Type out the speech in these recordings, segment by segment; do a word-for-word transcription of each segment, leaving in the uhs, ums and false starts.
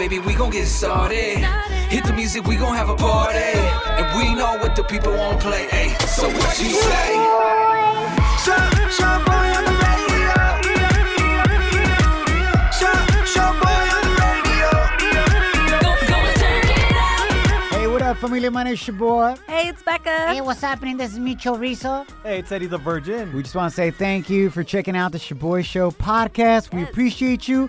baby, we gon' get started. Hit the music, we gon' have a party. And we know what the people won't play, ay. So what you say? Shop, shop, boy on the radio. Shop, shop, boy on the radio. Go, go and turn it up. Hey, what up, familia? My name's your boy. Hey, it's Becca. Hey, what's happening? This is Micho Rizzo. Hey, it's Eddie the Virgin. We just want to say thank you for checking out the Shaboy Show podcast. We yes. appreciate you.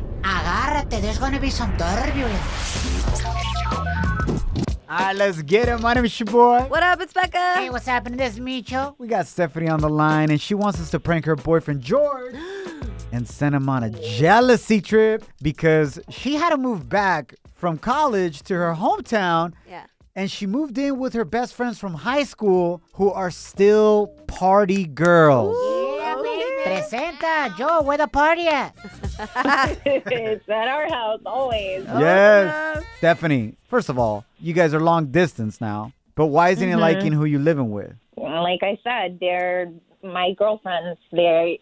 Agárrate, there's gonna be some turbulence. Alright, let's get it. My name is Shaboy. What up, it's Becca. Hey, what's happening? This is Micho. We got Stephanie on the line, and she wants us to prank her boyfriend George and send him on a jealousy trip because she had to move back from college to her hometown. Yeah. And she moved in with her best friends from high school who are still party girls. Ooh. Presenta, Joe, where the party at? It's at our house, always. Yes. Oh, Stephanie, first of all, you guys are long distance now, but why isn't mm-hmm. he liking who you're living with? Well, like I said, they're my girlfriends. They're,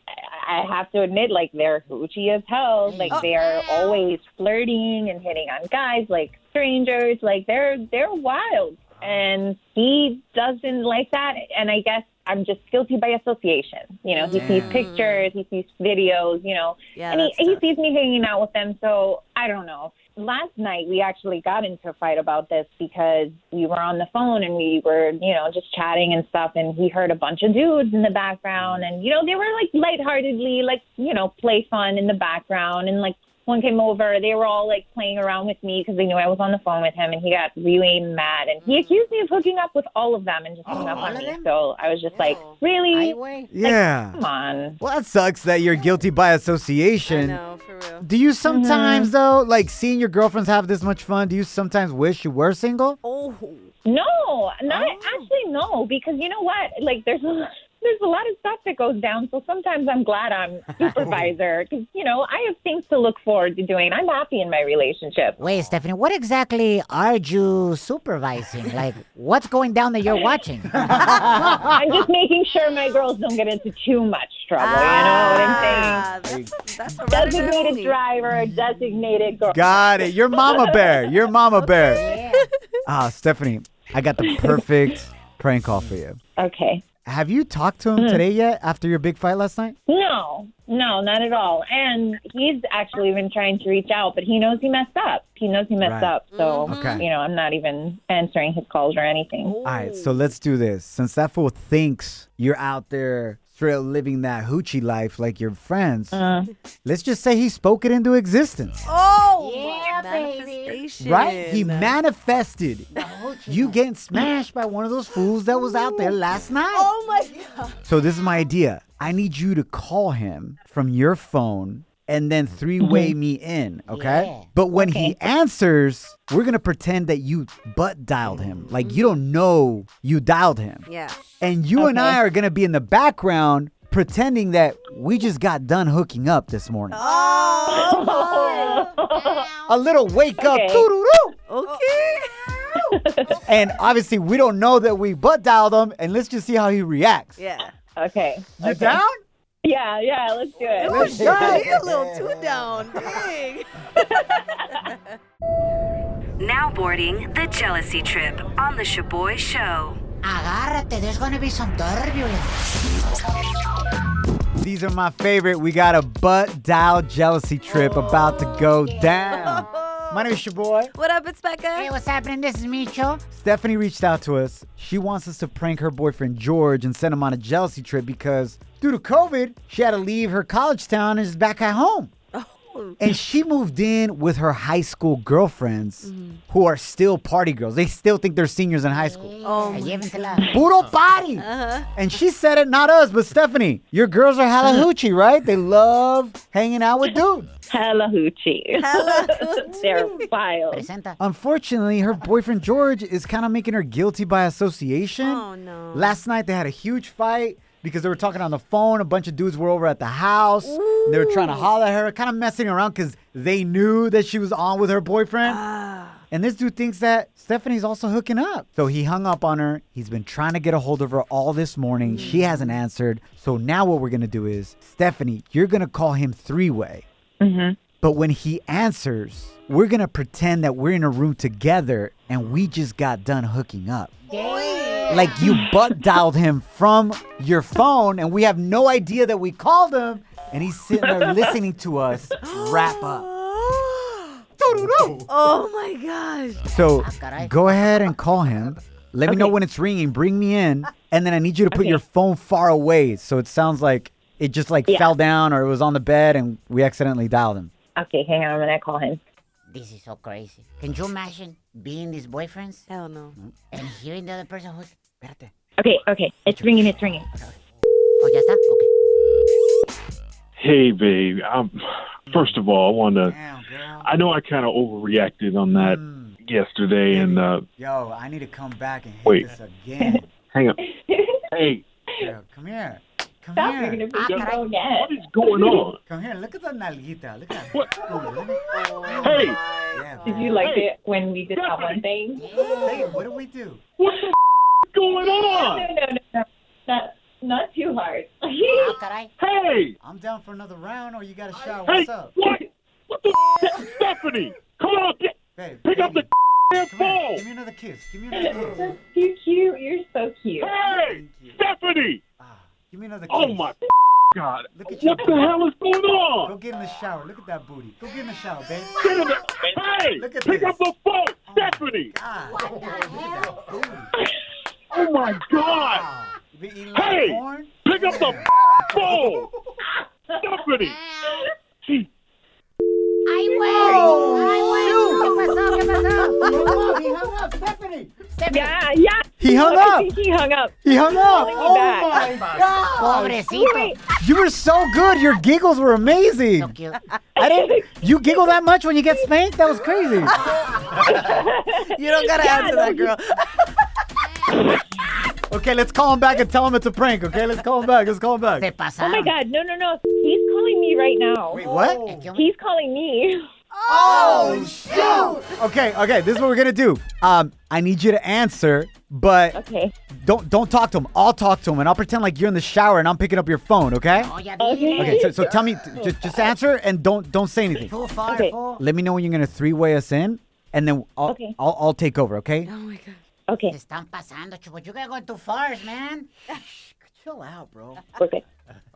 I have to admit, like, they're hoochie as hell. Like, oh. they're always flirting and hitting on guys, like strangers. Like, they're they're wild. And he doesn't like that, and I guess I'm just guilty by association. You know, he yeah. sees pictures, he sees videos, you know, yeah, and he, he sees me hanging out with them. So I don't know. Last night, we actually got into a fight about this because we were on the phone and we were, you know, just chatting and stuff. And he heard a bunch of dudes in the background. And, you know, they were like lightheartedly, like, you know, play fun in the background. And like one came over, they were all like playing around with me because they knew I was on the phone with him. And he got really mad. And he accused me of hooking up with all of them and just hung oh, up on me. Them? So I was just Ew. like, really? Like, yeah. Come on. Well, that sucks that you're guilty by association. I know, for real. Do you sometimes, mm-hmm. though, like seeing your girlfriends have this much fun, do you sometimes wish you were single? Oh. No, not oh. actually, no. Because you know what? Like, there's a there's a lot of stuff that goes down. So sometimes I'm glad I'm supervisor because, you know, I have things to look forward to doing. I'm happy in my relationship. Wait, Stephanie, what exactly are you supervising? Like, what's going down that you're watching? I'm just making sure my girls don't get into too much trouble. Ah, you know what I'm saying? That's, that's a designated really. driver, designated girl. Got it. You're mama bear. You're mama okay. bear. Yeah. Ah, Stephanie, I got the perfect prank call for you. Okay. Have you talked to him mm. today yet after your big fight last night? No, no, not at all. And he's actually been trying to reach out, but he knows he messed up. He knows he messed right. up. So, okay. you know, I'm not even answering his calls or anything. Ooh. All right, so let's do this. Since that fool thinks you're out there still living that hoochie life like your friends, uh, let's just say he spoke it into existence. Oh, yeah, baby. Right? He manifested. You getting smashed by one of those fools that was out there last night. Oh, my God. So this is my idea. I need you to call him from your phone and then three-way mm-hmm. me in, okay? Yeah. But when okay. he answers, we're going to pretend that you butt-dialed him. Like, mm-hmm. you don't know you dialed him. Yeah. And you okay. and I are going to be in the background pretending that we just got done hooking up this morning. Oh, oh. A little wake-up. Okay. okay. And obviously, we don't know that we butt dialed him, and let's just see how he reacts. Yeah. Okay. You okay. down? Yeah, yeah, let's do it. Let's do it. You're a little too down. Dang. Now boarding the jealousy trip on the Shaboy Show. Agárrate, there's going to be some turbulence. These are my favorite. We got a butt dial jealousy trip oh, about to go yeah. down. My name is Shaboy. What up, it's Becca. Hey, what's happening? This is Micho. Stephanie reached out to us. She wants us to prank her boyfriend, George, and send him on a jealousy trip because due to COVID, she had to leave her college town and is back at home. Oh. And she moved in with her high school girlfriends mm-hmm. who are still party girls. They still think they're seniors in high school. Oh, puro party. Uh-huh. And she said it, not us, but Stephanie, your girls are hella hoochie, right? They love hanging out with dudes. Hella hoochie. Hella hoochie. They're wild. Presenta. Unfortunately, her boyfriend George is kind of making her guilty by association. Oh, no. Last night, they had a huge fight. Because they were talking on the phone. A bunch of dudes were over at the house. Ooh. They were trying to holler at her, kind of messing around because they knew that she was on with her boyfriend. Ah. And this dude thinks that Stephanie's also hooking up. So he hung up on her. He's been trying to get a hold of her all this morning. Mm. She hasn't answered. So now what we're going to do is, Stephanie, you're going to call him three-way. Mm-hmm. But when he answers, we're going to pretend that we're in a room together and we just got done hooking up. Damn. Like you butt dialed him from your phone and we have no idea that we called him and he's sitting there listening to us wrap up. Oh my gosh. So go ahead and call him. Let okay. me know when it's ringing. Bring me in. And then I need you to put okay. your phone far away so it sounds like it just like yeah. fell down or it was on the bed and we accidentally dialed him. Okay, hang on when I call him. This is so crazy. Can you imagine being these boyfriends? Hell no. And hearing the other person who's... Okay, okay. It's ringing, it's ringing. Oh, ya está? Okay. Hey, babe. I'm, first of all, I want to... I know I kind of overreacted on that mm. yesterday and... Uh, Yo, I need to come back and hit wait. this again. Hang on. Hey. Girl, come here. Come Stop here. Ah, caray, what is going on? Come here. Look at the nalguita. Look at that. Oh, hey. Yeah, did you like hey. it when we did that one thing? Hey, what did we do? What the f- going on? No, no, no, no. Not, not too hard. Ah, caray. Hey. I'm down for another round or you got a shower. Hey, what's up? What? What the f- Stephanie? Come on. Get, hey, pick baby. up the f- phone. Give me another kiss. Give me another kiss. You're cute. You're so cute. Hey, Stephanie. Give me another kiss. Oh, my God. Look at what the booty. hell is going on? Go get in the shower. Look at that booty. Go get in the shower, babe. Get in the... Hey, look at pick this. up the phone, oh Stephanie. God. What the hell? Look at that booty. Oh, my God. Wow. You been eating hey, like corn? pick yeah. up the phone, Stephanie. She... I wait. Oh, I wait. What's up? He hung up. Stephanie. Stephanie. Yeah, yeah. He hung up. He hung up. He hung up. He oh, my God. Pobrecito. You were so good. Your giggles were amazing. So cute. I didn't, you giggle that much when you get spanked? That was crazy. You don't got to yeah, answer that, girl. Okay, let's call him back and tell him it's a prank, okay? Let's call him back. Let's call him back. Oh, my God. No, no, no. He's calling me right now. Wait, what? He's calling me. Oh, shoot. Okay, okay. This is what we're going to do. Um, I need you to answer, but okay. don't don't talk to him. I'll talk to him, and I'll pretend like you're in the shower, and I'm picking up your phone, okay? Okay. Okay, so, so tell me. Just, just answer, and don't don't say anything. Full fire, okay. full. Let me know when you're going to three-way us in, and then I'll, okay. I'll, I'll take over, okay? Oh, my God. Okay. Están pasando, Chupo. You gotta go too far, man. Shh, chill out, bro. Okay.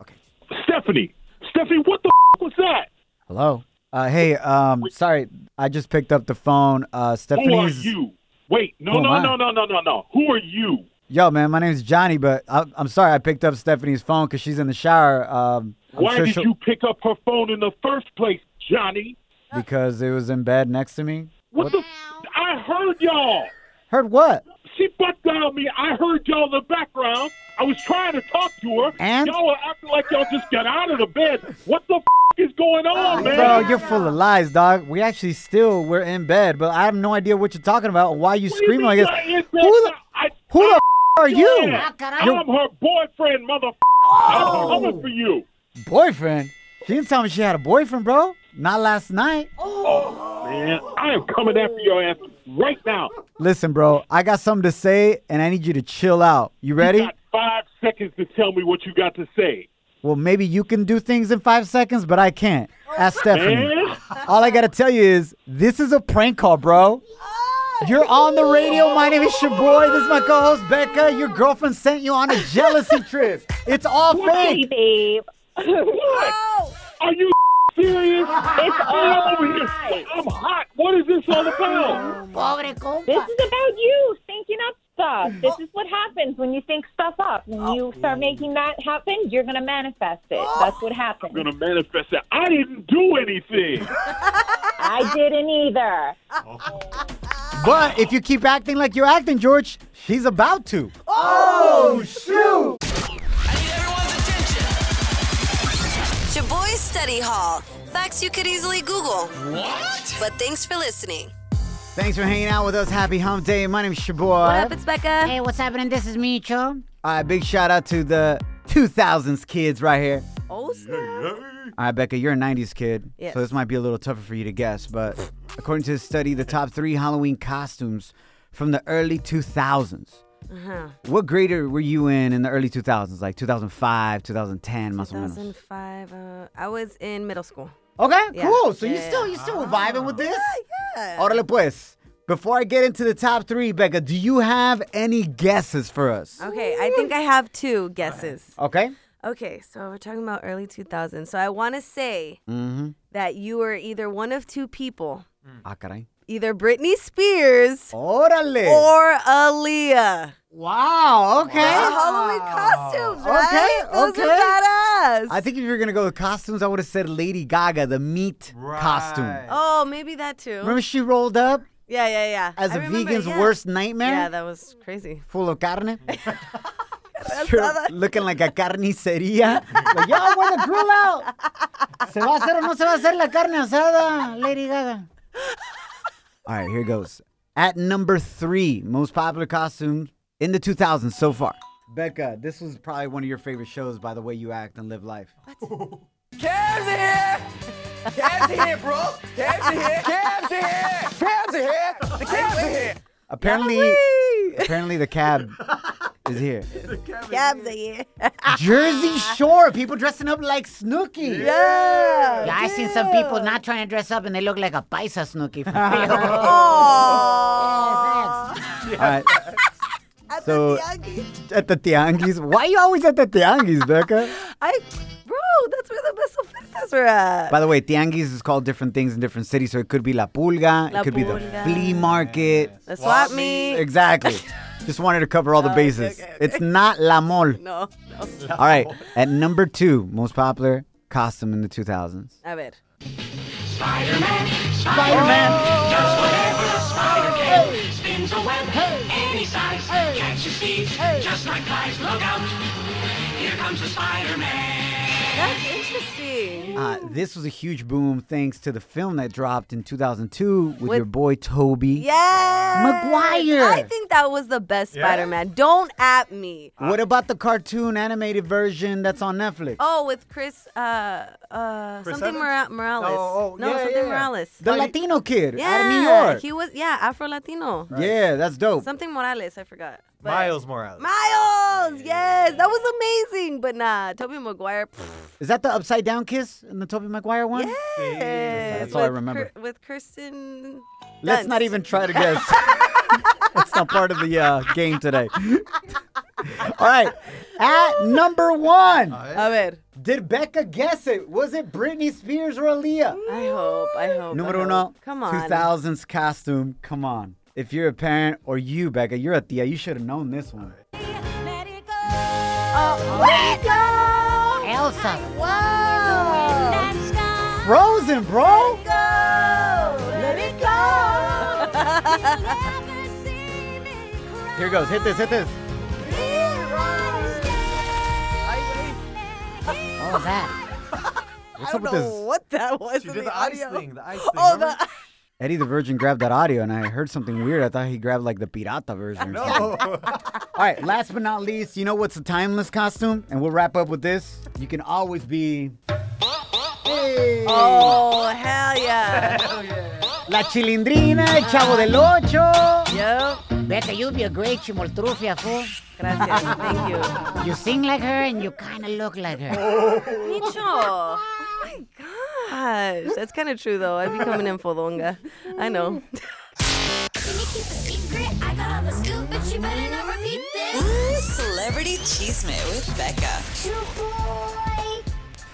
Okay. Stephanie, Stephanie, what the f- was that? Hello. Uh, hey, um, sorry, I just picked up the phone. Uh, Stephanie. Who are you? Wait, no, no, no, no, no, no, no. Who are you? Yo, man, my name's Johnny, but I- I'm sorry I picked up Stephanie's phone because she's in the shower. Um, Why sure did she'll... you pick up her phone in the first place, Johnny? Because it was in bed next to me. What, what? the? F- I heard y'all. Heard what? She butt dialed me. I heard y'all in the background. I was trying to talk to her. And? Y'all were acting like y'all just got out of the bed. What the f*** is going on, oh, man? Bro, you're full of lies, dog. We actually still were in bed, but I have no idea what you're talking about and why you screaming like this. Who the, I, who I, the f*** are you? I'm her boyfriend, motherfucker. Oh. I'm coming for you. Boyfriend? She didn't tell me she had a boyfriend, bro. Not last night. Oh, oh man. I am coming after your ass right now. Listen, bro, I got something to say, and I need you to chill out. You ready? You got five seconds to tell me what you got to say. Well, maybe you can do things in five seconds, but I can't. Ask Stephanie. Man. All I got to tell you is this is a prank call, bro. You're on the radio. My name is your boy. This is my co-host, Becca. Your girlfriend sent you on a jealousy trip. It's all fake. Hey, babe. What? Are you serious? It's all over here. I'm hot. What is this all about? This is about you stinking up stuff. Yeah, this is what happens when you think stuff up. When oh, you start making that happen, you're going to manifest it. Oh, that's what happens. I'm going to manifest it. I didn't do anything. I didn't either. Oh. But if you keep acting like you're acting, George, she's about to. Oh, shoot. I need everyone's attention. It's your boy's study hall. Facts you could easily Google. What? But thanks for listening. Thanks for hanging out with us. Happy Hump Day. My name's Shaboy. What up, it's Becca. Hey, what's happening? This is Micho. All right, big shout out to the two thousands kids right here. Oh, snap. All right, Becca, you're a nineties kid, yes. So this might be a little tougher for you to guess, but according to this study, the top three Halloween costumes from the early two thousands. Uh-huh. What grade were you in in the early two thousands, like two thousand five, two thousand ten, más o menos? two thousand five, uh, I was in middle school. Okay, yeah. Cool. So yeah, you still you still oh. vibing with this? Yeah, yeah. Órale pues. Before I get into the top three, Becca, do you have any guesses for us? Okay, I think I have two guesses. Okay. Okay, so we're talking about early two thousands. So I want to say mm-hmm. that you were either one of two people. Ah, caray. Either Britney Spears Orale. or Aaliyah. Wow, okay. Wow. Halloween costumes, right? Okay, Those okay. are badass. I think if you were going to go with costumes, I would have said Lady Gaga, the meat right. costume. Oh, maybe that too. Remember she rolled up? Yeah, yeah, yeah. As I a remember, vegan's yeah. worst nightmare? Yeah, that was crazy. Full of carne? Looking like a carniceria. Like, y'all want to grill out. Se va a hacer o no se va a hacer la carne asada, Lady Gaga. All right, here goes. At number three, most popular costume in the two thousands so far. Becca, this was probably one of your favorite shows by the way you act and live life. What? Cam's here! Cam's here, bro! Cam's here! Cam's here! Cam's here! The cab's here! Apparently, apparently the cab is here. The cab Cabs is here. Jersey Shore, people dressing up like Snooki. Yeah. Yeah, I seen some people not trying to dress up and they look like a paisa Snooki. For real. Oh. Yeah, all right. At so, the tianguis. At the tianguis. Why are you always at the tianguis, Becca? I, bro, that's where the best ofertas are at. By the way, tianguis is called different things in different cities, so it could be La Pulga, La it could Pulga. Be the flea market. The swap meet. Exactly. Just wanted to cover all the bases. Okay, okay, okay. It's not La Mol. No, no, no. All right, at number two, most popular costume in the two thousands. A ver. Spider-Man, Spider-Man, oh. does whatever a spider can. Hey. Spins a web, hey. any size, hey. catches thieves, hey. just like flies. Look out, here comes the Spider-Man. That's interesting. Uh, this was a huge boom thanks to the film that dropped in two thousand two with, with your boy Toby. Yeah. Maguire. I think that was the best yeah. Spider-Man. Don't at me. What about the cartoon animated version that's on Netflix? Oh, with Chris, uh, uh, Chris something Mora- Morales. Oh, oh, no, yeah, something yeah. Morales. The Latino kid yeah. out of New York. He was, yeah, Afro-Latino. Right. Yeah, that's dope. Something Morales, I forgot. But Miles Morales. Miles, yes. That was amazing. But nah, Tobey Maguire. Pfft. Is that the upside down kiss in the Tobey Maguire one? Yes. yes. That's with all I remember. Cur- with Kirsten Dunst. Let's not even try to guess. That's not part of the uh, game today. All right. At number one. A ver. Did Becca guess it? Was it Britney Spears or Aaliyah? I hope. I hope. Numero I hope. uno. Come on. two thousands costume. Come on. If you're a parent, or you, Becca, you're a tia, you should have known this one. Let it go. Oh, let it go. Elsa. Whoa. Frozen, bro. Let it go. Let it go. Here goes. Hit this, hit this. What was that? What's up with this? I don't know what that was. She did the ice thing. The ice thing. Oh, the... Eddie the Virgin grabbed that audio, and I heard something weird. I thought he grabbed, like, the pirata version. No. All right, last but not least, you know what's a timeless costume? And we'll wrap up with this. You can always be... Hey. Oh, hell yeah. Hell yeah. La Chilindrina, El Chavo del Ocho. Yep. Becca, you'd be a great chimoltrufia, fool. Gracias. Thank you. You sing like her, and you kind of look like her. Micho. Oh, my God. Gosh, that's kind of true, though. I've become an infodonga. I know. Celebrity Cheesemate with Becca.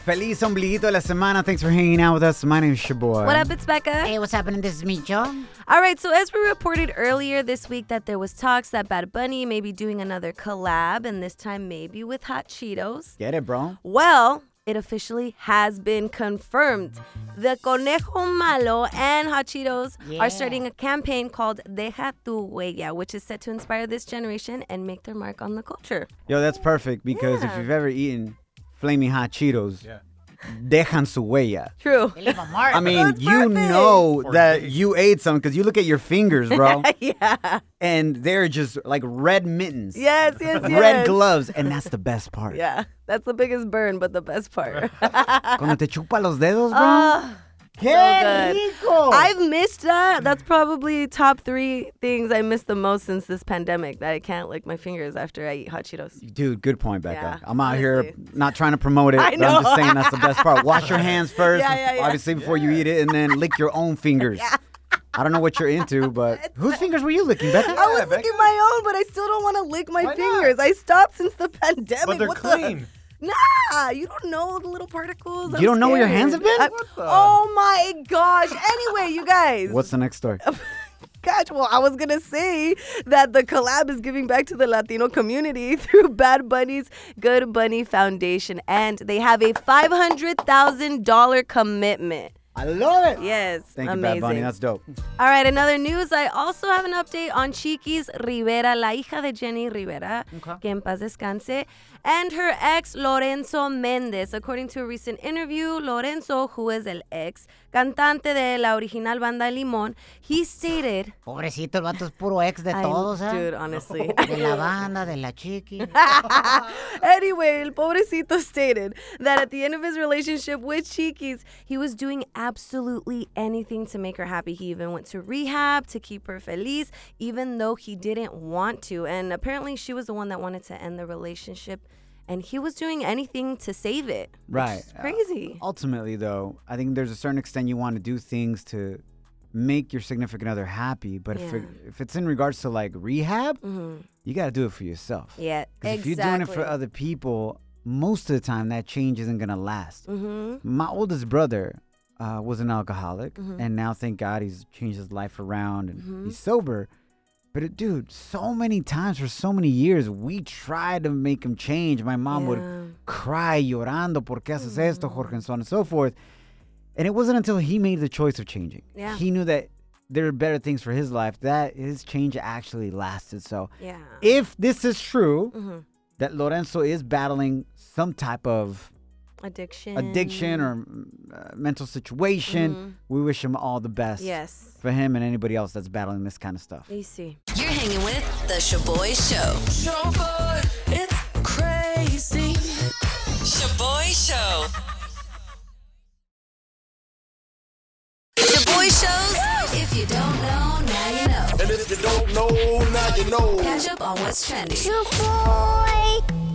Feliz ombliguito de la semana. Thanks for hanging out with us. My name is Shaboy. What up, it's Becca. Hey, what's happening? This is Micho. All right, so as we reported earlier this week that there was talks that Bad Bunny may be doing another collab, and this time maybe with Hot Cheetos. Get it, bro. Well, it officially has been confirmed. The Conejo Malo and Hot Cheetos yeah. are starting a campaign called Deja Tu Huella, which is set to inspire this generation and make their mark on the culture. Yo, that's perfect because yeah. if you've ever eaten Flaming Hot Cheetos, yeah. dejan su huella. True. I mean, you know that you ate some because you look at your fingers, bro. yeah. And they're just like red mittens. Yes, yes, yes. Red gloves. And that's the best part. Yeah. That's the biggest burn, but the best part. Cuando te chupa los dedos, bro. Uh, Qué rico. I've missed that. That's probably top three things I missed the most since this pandemic, that I can't lick my fingers after I eat Hot Cheetos. Dude, good point, Becca. Yeah, I'm out honestly. here not trying to promote it, I but know. I'm just saying that's the best part. Wash your hands first, yeah, yeah, yeah. obviously, before yeah. you eat it, and then lick your own fingers. Yeah. I don't know what you're into, but whose fingers were you licking, Becca? I was yeah, licking Becca. my own, but I still don't want to lick my Why fingers. Not? I stopped since the pandemic. But they're what clean. The- Nah, you don't know the little particles. I'm you don't scared. know where your hands have been? I, what the? Oh, my gosh. Anyway, you guys. What's the next story? Gosh, well, I was going to say that the collab is giving back to the Latino community through Bad Bunny's Good Bunny Foundation. And they have a five hundred thousand dollars commitment. I love it. Yes. Thank amazing. you, Bad Bunny. That's dope. All right. In other news, I also have an update on Chiquis Rivera, la hija de Jenny Rivera, okay. que en paz descanse, and her ex, Lorenzo Mendez. According to a recent interview, Lorenzo, who is el ex cantante de la original banda Limón, he stated... Pobrecito, el vato es puro ex de todos, eh? Dude, honestly. De la banda, de la chiqui. Anyway, el pobrecito stated that at the end of his relationship with Chiquis, he was doing absolutely anything to make her happy. He even went to rehab to keep her feliz, even though he didn't want to. And apparently she was the one that wanted to end the relationship, and he was doing anything to save it. Right. Which is crazy. Uh, ultimately, though, I think there's a certain extent you want to do things to make your significant other happy. But yeah. if, it, if it's in regards to, like, rehab, mm-hmm. you got to do it for yourself. Yeah, exactly. If you're doing it for other people, most of the time that change isn't going to last. Mm-hmm. My oldest brother... Uh, was an alcoholic, mm-hmm. and now, thank God, he's changed his life around, and mm-hmm. he's sober. But, it, dude, so many times for so many years, we tried to make him change. My mom yeah. would cry, llorando, ¿por qué haces esto, Jorge, and so on and so forth. And it wasn't until he made the choice of changing. Yeah. He knew that there are better things for his life, that his change actually lasted. So yeah. if this is true, mm-hmm. that Lorenzo is battling some type of... Addiction. Addiction or uh, mental situation. Mm-hmm. We wish him all the best. Yes. For him and anybody else that's battling this kind of stuff. You see. You're hanging with The Shaboy Show. Shaboy, it's crazy. Shaboy Show. Shaboy Shows. If you don't know, now you know. And if you don't know, now you know. Catch up on what's trending. Shaboy.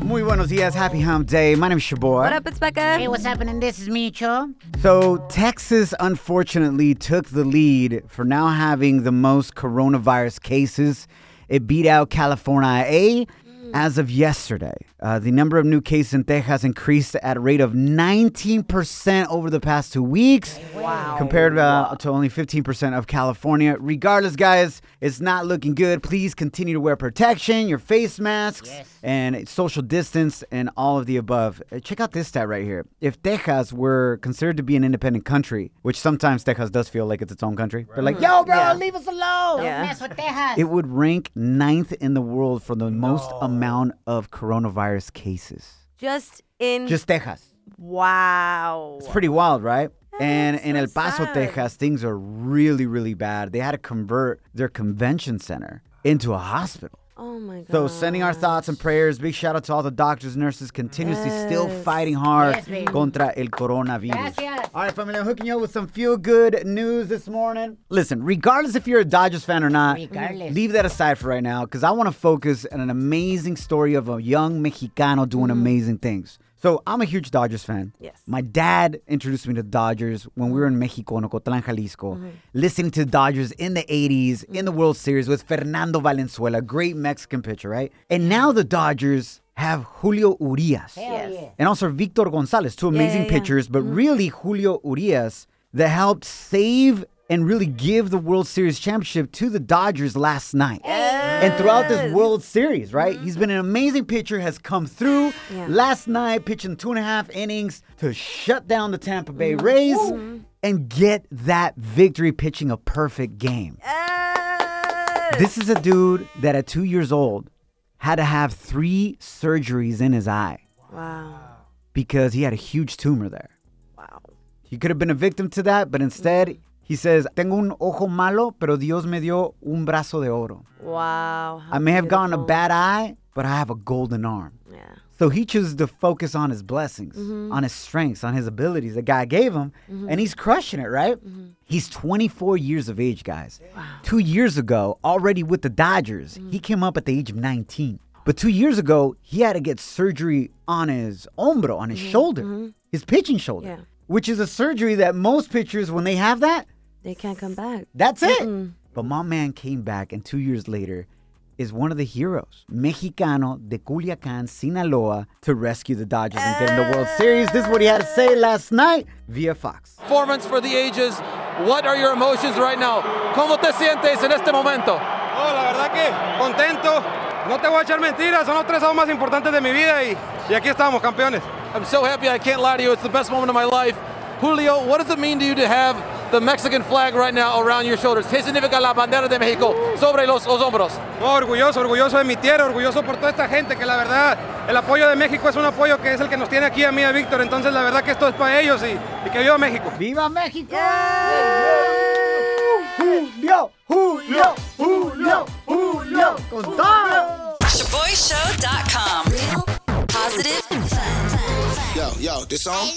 Muy buenos días. Happy hump day. My name is Shaboy. What up, it's Becca. Hey, what's happening? This is Micho. So, Texas, unfortunately, took the lead for now having the most coronavirus cases. It beat out California A as of yesterday. Uh, the number of new cases in Texas increased at a rate of nineteen percent over the past two weeks. Wow. Compared uh, to only fifteen percent of California. Regardless, guys, it's not looking good. Please continue to wear protection, your face masks, yes. and social distance, and all of the above. Check out this stat right here. If Texas were considered to be an independent country, which sometimes Texas does feel like it's its own country, right. they're like, yo, bro, yeah. leave us alone. Don't yeah. mess with Texas. It would rank ninth in the world for the no. most amount of coronavirus cases. Just in... Just Texas. Wow. It's pretty wild, right? And in El Paso, Texas, things are really, really bad. They had to convert their convention center into a hospital. Oh, my God. So sending our thoughts and prayers. Big shout out to all the doctors, nurses, continuously yes. still fighting hard yes, contra el coronavirus. Gracias. All right, family, I'm hooking you up with some feel-good news this morning. Listen, regardless if you're a Dodgers fan or not, regardless. leave that aside for right now because I want to focus on an amazing story of a young Mexicano doing mm-hmm. amazing things. So I'm a huge Dodgers fan. Yes. My dad introduced me to the Dodgers when we were in Mexico, in Ocotlán, Jalisco, mm-hmm. listening to the Dodgers in the eighties, mm-hmm. in the World Series with Fernando Valenzuela, great Mexican pitcher, right? And now the Dodgers have Julio Urias. Yes. And also Victor Gonzalez, two amazing yeah, yeah, yeah. pitchers. But mm-hmm. really Julio Urias that helped save and really give the World Series championship to the Dodgers last night. Yes. And throughout this World Series, right? Mm-hmm. He's been an amazing pitcher, has come through. Yeah. Last night, pitching two and a half innings to shut down the Tampa Bay mm-hmm. Rays mm-hmm. and get that victory pitching a perfect game. Yes. This is a dude that at two years old had to have three surgeries in his eye. Wow. Because he had a huge tumor there. Wow. He could have been a victim to that, but instead... Mm-hmm. He says, tengo un ojo malo, pero Dios me dio un brazo de oro. Wow. I may have beautiful. gotten a bad eye, but I have a golden arm. Yeah. So he chooses to focus on his blessings, mm-hmm. on his strengths, on his abilities that God gave him. Mm-hmm. And he's crushing it, right? Mm-hmm. He's twenty-four years of age, guys. Wow. Two years ago, already with the Dodgers, mm-hmm. he came up at the age of nineteen. But two years ago, he had to get surgery on his hombro, on his mm-hmm. shoulder, mm-hmm. his pitching shoulder, yeah. which is a surgery that most pitchers, when they have that, they can't come back. That's it. Mm-mm. But my man came back, and two years later is one of the heroes, Mexicano de Culiacán, Sinaloa, to rescue the Dodgers and get in the World Series. This is what he had to say last night via Fox. Performance for the ages. What are your emotions right now? ¿Cómo te sientes en este momento? Oh, la verdad que contento. No te voy a echar mentiras. Son los tres años más importantes de mi vida, y, y aquí estamos, campeones. I'm so happy. I can't lie to you. It's the best moment of my life. Julio, what does it mean to you to have the Mexican flag right now around your shoulders? ¿Qué significa la bandera de México sobre los, los hombros? No, orgulloso, orgulloso de mi tierra, orgulloso por toda esta gente, que la verdad, el apoyo de México es un apoyo que es el que nos tiene aquí a mí y a Víctor, entonces la verdad que esto es para ellos, y, y que viva México. ¡Viva México! Yeah. Julio, Julio, Julio, Julio, con todo. the boy show dot com. Real, positive, fun, fun. Yo, yo, this song?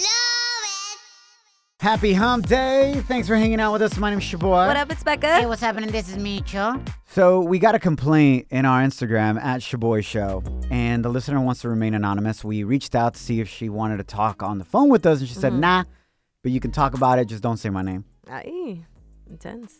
Happy Hump Day. Thanks for hanging out with us. My name's Shaboy. What up, it's Becca. Hey, what's happening? This is Micho. So we got a complaint in our Instagram, at Shaboy Show, and the listener wants to remain anonymous. We reached out to see if she wanted to talk on the phone with us, and she mm-hmm. said, nah, but you can talk about it. Just don't say my name. Aye. Intense.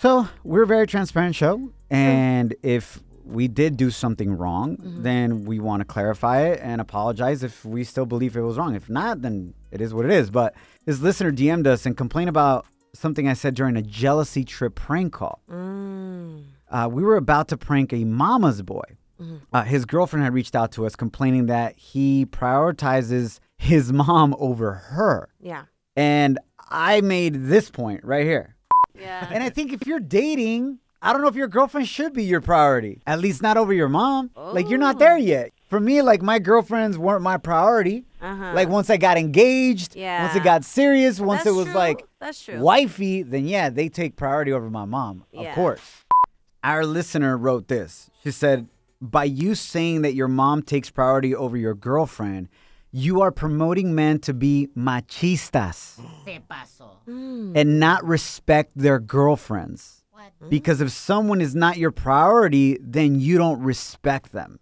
So we're a very transparent show, and mm-hmm. if we did do something wrong, mm-hmm. then we want to clarify it and apologize if we still believe it was wrong. If not, then it is what it is. But this listener D M'd us and complained about something I said during a jealousy trip prank call. Mm. Uh, we were about to prank a mama's boy. Mm-hmm. Uh, his girlfriend had reached out to us complaining that he prioritizes his mom over her. Yeah. And I made this point right here. Yeah. And I think if you're dating, I don't know if your girlfriend should be your priority, at least not over your mom. Ooh. Like, you're not there yet. For me, like, my girlfriends weren't my priority. Uh-huh. Like, once I got engaged, yeah. once it got serious, once That's it was, true. like, That's true. wifey, then, yeah, they take priority over my mom, yeah. of course. Our listener wrote this. She said, by you saying that your mom takes priority over your girlfriend, you are promoting men to be machistas mm. and not respect their girlfriends. Because if someone is not your priority, then you don't respect them.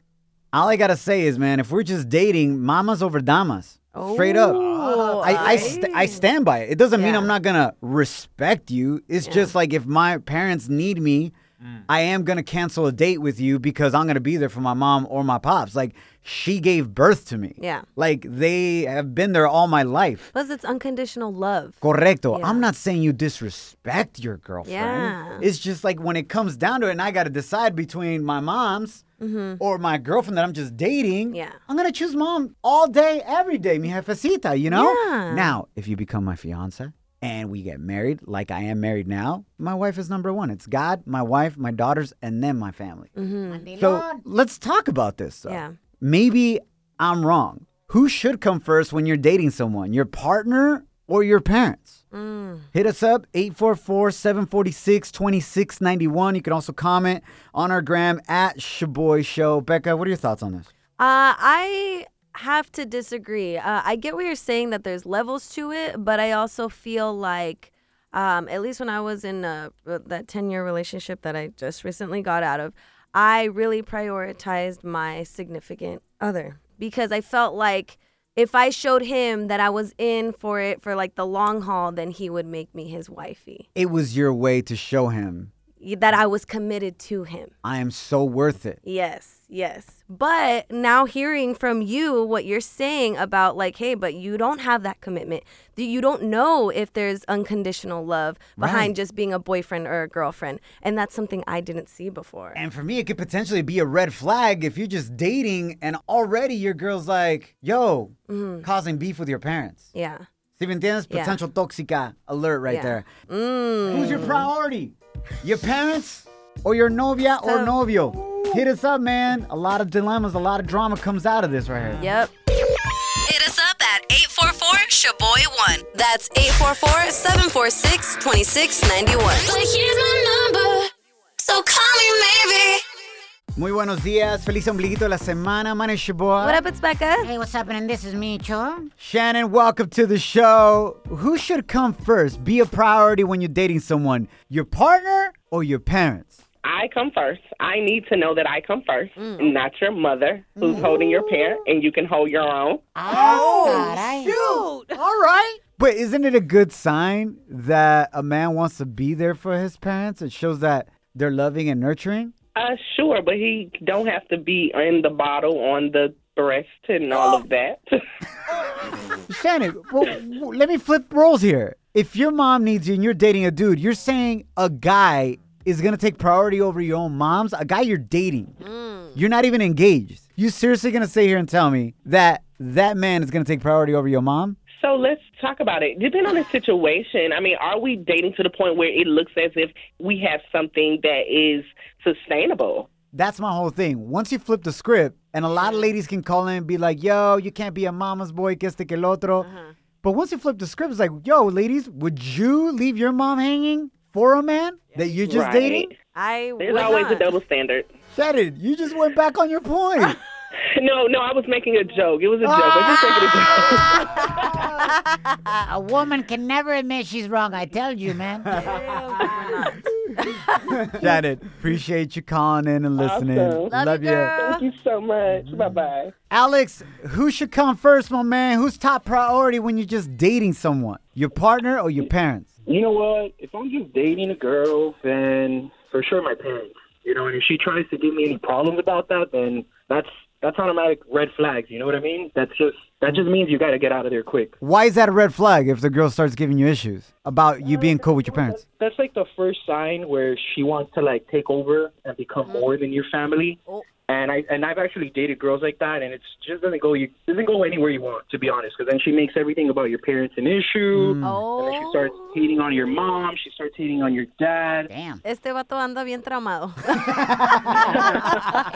All I got to say is, man, if we're just dating, mamas over damas. Oh, straight up. I I, st- I stand by it. It doesn't yeah. mean I'm not going to respect you. It's yeah. just like, if my parents need me, mm. I am going to cancel a date with you because I'm going to be there for my mom or my pops. Like, she gave birth to me. Yeah. Like, they have been there all my life. Plus, it's unconditional love. Correcto. Yeah. I'm not saying you disrespect your girlfriend. Yeah. It's just like, when it comes down to it and I got to decide between my mom's mm-hmm. or my girlfriend that I'm just dating, yeah. I'm going to choose mom all day, every day, mi jefecita, you know? Yeah. Now, if you become my fiancé and we get married, like I am married now, my wife is number one. It's God, my wife, my daughters, and then my family. Mm-hmm. So let's talk about this, though. Yeah. Maybe I'm wrong. Who should come first when you're dating someone? Your partner or your parents? Mm. Hit us up, eight four four, seven four six, two six nine one. You can also comment on our gram, at Shaboy Show. Becca, what are your thoughts on this? Uh, I have to disagree. Uh, I get what you're saying, that there's levels to it, but I also feel like, um, at least when I was in uh, that ten-year relationship that I just recently got out of, I really prioritized my significant other because I felt like if I showed him that I was in for it for like the long haul, then he would make me his wifey. It was your way to show him that I was committed to him. I am so worth it. Yes, yes. But now hearing from you what you're saying about like, hey, but you don't have that commitment. You don't know if there's unconditional love behind right. just being a boyfriend or a girlfriend. And that's something I didn't see before. And for me, it could potentially be a red flag if you're just dating and already your girl's like, yo, mm-hmm. causing beef with your parents. Yeah. Si me entiendes? Potential yeah. toxica alert right yeah. there. Mm. Who's your priority? Your parents or your novia or novio? Hit us up, man. A lot of dilemmas, a lot of drama comes out of this right here. Yep. Hit us up at eight four four S H A B O Y one. That's eight four four, seven four six, two six nine one. Well, here's my number, so call me maybe. Muy buenos días. Feliz ombliguito de la semana. My name is Shaboy. What up, it's Becca. Hey, what's happening? This is Micho. Shannon, welcome to the show. Who should come first? Be a priority when you're dating someone. Your partner or your parents? I come first. I need to know that I come first. Mm. Not your mother, who's mm. holding your parent, and you can hold your own. Oh, shoot. All right. But isn't it a good sign that a man wants to be there for his parents? It shows that they're loving and nurturing. Uh, sure, but he don't have to be in the bottle, on the breast, and all of that. Shannon, well, well, let me flip roles here. If your mom needs you and you're dating a dude, you're saying a guy is going to take priority over your own mom's? A guy you're dating. Mm. You're not even engaged. You seriously going to sit here and tell me that that man is going to take priority over your mom? So let's talk about it. Depending on the situation, I mean, are we dating to the point where it looks as if we have something that is sustainable? That's my whole thing. Once you flip the script, and a lot of ladies can call in and be like, yo, you can't be a mama's boy, que este que el otro. Uh-huh. But once you flip the script, it's like, yo, ladies, would you leave your mom hanging for a man that you're just right. dating? I There's always not. a double standard. Shannon, you just went back on your point. No, no, I was making a joke. It was a joke. I was just making a joke. A woman can never admit she's wrong. I tell you, man. Janet, appreciate you calling in and listening. Awesome. Love, Love you. Girl. Thank you so much. Bye-bye. Alex, who should come first, my man? Who's top priority when you're just dating someone? Your partner or your parents? You know what? If I'm just dating a girl, then for sure my parents. You know, and if she tries to give me any problems about that, then that's... That's automatic red flags, you know what I mean? That's just that just means you got to get out of there quick. Why is that a red flag if the girl starts giving you issues about you being cool with your parents? That's, that's like the first sign where she wants to like take over and become more than your family. Oh. And I and I've actually dated girls like that, and it just doesn't go you doesn't go anywhere you want, to be honest. Because then she makes everything about your parents an issue, mm. oh. and then she starts hating on your mom. She starts hating on your dad. Damn. Este vato anda bien traumado.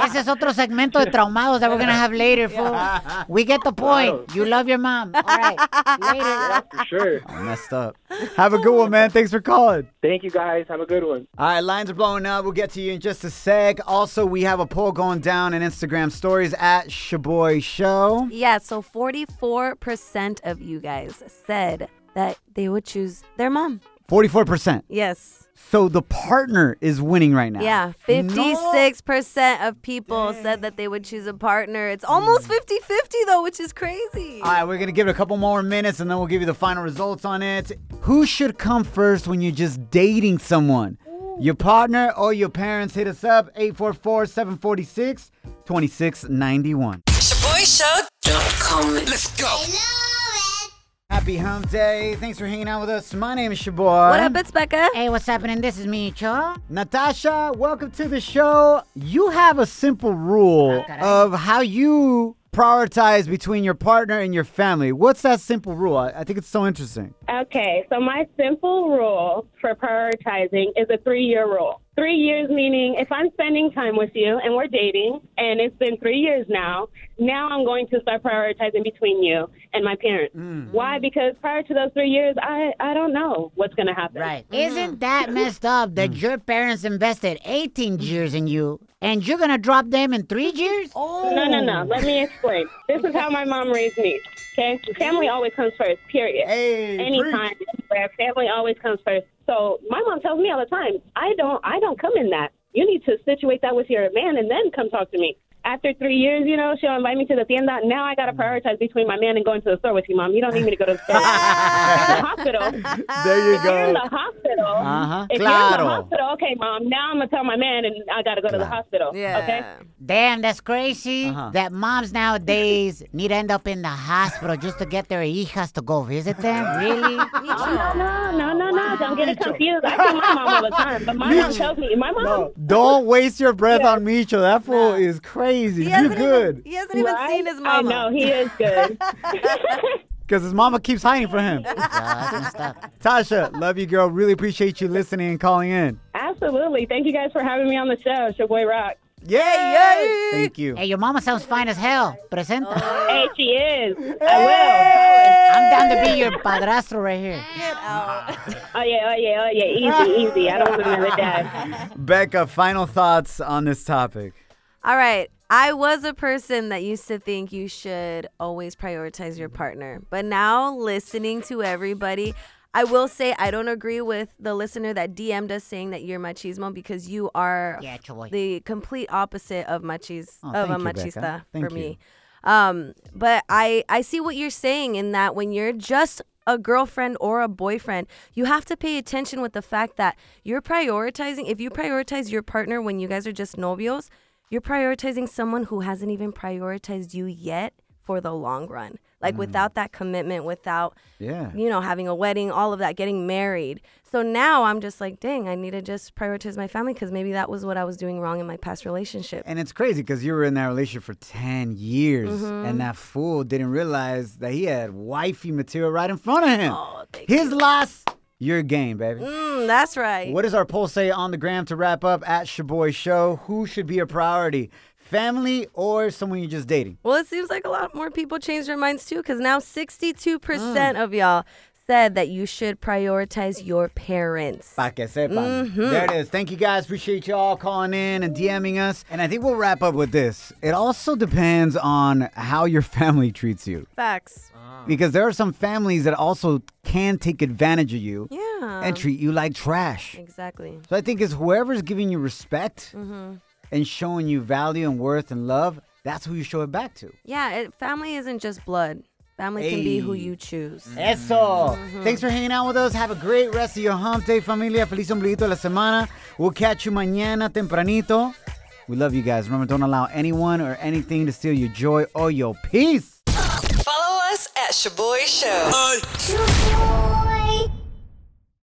Ese es otro segmento de traumados that we're gonna have later, fool. Yeah. We get the point. Wow. You love your mom. All right, later. Yeah, for sure. I messed up. Have a good one, man. Thanks for calling. Thank you, guys. Have a good one. All right, lines are blowing up. We'll get to you in just a sec. Also, we have a poll going down in Instagram stories at Shaboy Show. Yeah, so forty-four percent of you guys said that they would choose their mom. forty-four percent? Yes. So the partner is winning right now. Yeah, fifty-six percent no. of people Dang. said that they would choose a partner. It's almost fifty-fifty, though, which is crazy. All right, we're going to give it a couple more minutes, and then we'll give you the final results on it. Who should come first when you're just dating someone? Your partner or your parents? Hit us up, eight four four, seven four six, two six nine one. Shaboy Show dot com. Let's go. I love it. Happy hump day. Thanks for hanging out with us. My name is Shaboy. What up, it's Becca. Hey, what's happening? This is Micho. Natasha, welcome to the show. You have a simple rule of how you prioritize between your partner and your family. What's that simple rule? I, I think it's so interesting. Okay, so my simple rule for prioritizing is a three-year rule. Three years meaning if I'm spending time with you and we're dating and it's been three years now, now I'm going to start prioritizing between you and my parents. Mm. Why? Because prior to those three years, I, I don't know what's going to happen. Right. Mm. Isn't that messed up that mm. your parents invested eighteen years in you and you're going to drop them in three years? Oh. No, no, no. Let me explain. This is how my mom raised me. Okay? Family always comes first, period. Hey, Anytime. Where family always comes first. So my mom tells me all the time, I don't I don't come in that. You need to situate that with your man and then come talk to me. after three years, you know, she'll invite me to the tienda. Now I got to prioritize between my man and going to the store with you, Mom. You don't need me to go to the store. You're in the hospital. There you go. If you're in the hospital. Uh-huh. If claro. You're in the hospital, okay, Mom, now I'm going to tell my man and I got to go claro. To the hospital. Yeah. Okay? Damn, that's crazy uh-huh. that moms nowadays need to end up in the hospital just to get their hijas to go visit them. Really? Oh, no, no, no, no, no. Don't get it confused. I tell my mom all the time. But my Micho. Mom tells me, my mom. No. Don't waste your breath yeah. on Micho. That fool no. is crazy. He You're good. Even, he hasn't even right? seen his mama. I know. He is good. Because his mama keeps hiding from him. Tasha, love you, girl. Really appreciate you listening and calling in. Absolutely. Thank you guys for having me on the show. It's your boy, Rock. Yay, yay! Thank you. Hey, your mama sounds fine as hell. Presenta. Hey, she is. Hey. I will. I'm down to be your padrastro right here. Get out. Oh, yeah, oh, yeah, oh, yeah. Easy, easy. I don't want another dad. Becca, final thoughts on this topic. All right. I was a person that used to think you should always prioritize your partner. But now, listening to everybody, I will say I don't agree with the listener that D M'd us saying that you're machismo, because you are yeah, the complete opposite of, machis- oh, of a you, machista for you. me. Um, but I, I see what you're saying in that when you're just a girlfriend or a boyfriend, you have to pay attention with the fact that you're prioritizing. If you prioritize your partner when you guys are just novios, you're prioritizing someone who hasn't even prioritized you yet for the long run. Like mm. without that commitment, without, yeah. you know, having a wedding, all of that, getting married. So now I'm just like, dang, I need to just prioritize my family because maybe that was what I was doing wrong in my past relationship. And it's crazy because you were in that relationship for ten years mm-hmm. and that fool didn't realize that he had wifey material right in front of him. Oh, His you. loss, your gain, baby. Mm, that's right. What does our poll say on the gram to wrap up at Shaboy Show? Who should be a priority? Family or someone you're just dating? Well, it seems like a lot more people change their minds, too, because now sixty-two percent mm. of y'all said that you should prioritize your parents. Pa que sepan. Mm-hmm. There it is. Thank you, guys. Appreciate y'all calling in and DMing us. And I think we'll wrap up with this. It also depends on how your family treats you. Facts. Oh. Because there are some families that also can take advantage of you yeah. and treat you like trash. Exactly. So I think it's whoever's giving you respect. Mm-hmm. and showing you value and worth and love, that's who you show it back to. Yeah, it, family isn't just blood. Family hey. can be who you choose. Eso. Mm-hmm. Thanks for hanging out with us. Have a great rest of your hump day, familia. Feliz ombliguito de la semana. We'll catch you mañana tempranito. We love you guys. Remember, don't allow anyone or anything to steal your joy or your peace. Follow us at Shaboy Show. Bye.